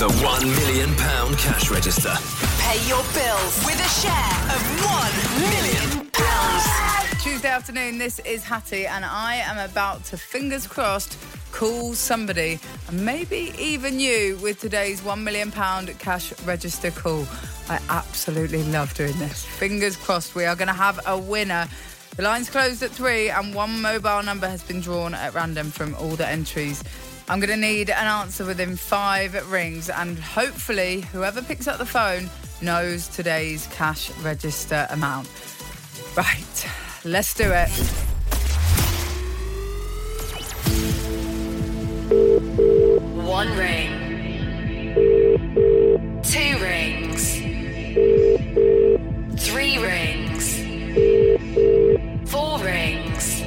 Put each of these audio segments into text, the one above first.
The £1 million cash register. Pay your bills with a share of £1 million. Tuesday afternoon, this is Hattie, and I am about to, fingers crossed, call somebody, and maybe even you, with today's £1 million cash register call. I absolutely love doing this. Fingers crossed we are going to have a winner. The line's closed at 3 and one mobile number has been drawn at random from all the entries. I'm going to need an answer within 5 rings, and hopefully whoever picks up the phone knows today's cash register amount. Right, let's do it. One ring. 2 rings. 3 rings. 4 rings.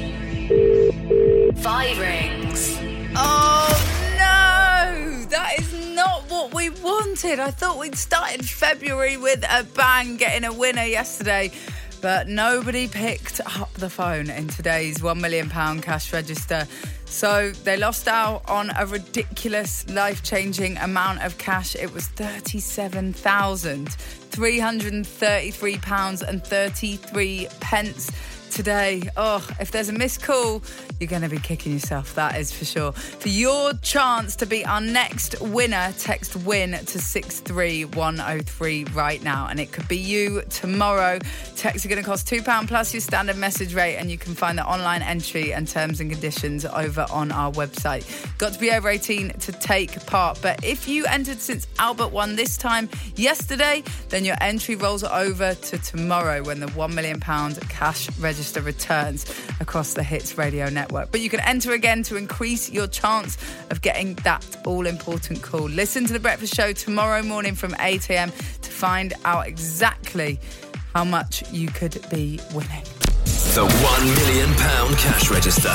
5 rings. Oh, no! That is not what we wanted. I thought we'd started February with a bang, getting a winner yesterday. But nobody picked up the phone in today's £1 million cash register. So they lost out on a ridiculous, life-changing amount of cash. It was £37,333.33. Today. Oh, if there's a missed call, you're going to be kicking yourself, that is for sure. For your chance to be our next winner, text WIN to 63103 right now, and it could be you tomorrow. Texts are going to cost £2 plus your standard message rate, and you can find the online entry and terms and conditions over on our website. Got to be over 18 to take part, but if you entered since Albert won this time yesterday, then your entry rolls over to tomorrow when the £1 million cash register returns across the Hits radio network. But you can enter again to increase your chance of getting that all-important call. Listen to The Breakfast Show tomorrow morning from 8 a.m. to find out exactly how much you could be winning. The £1 million cash register.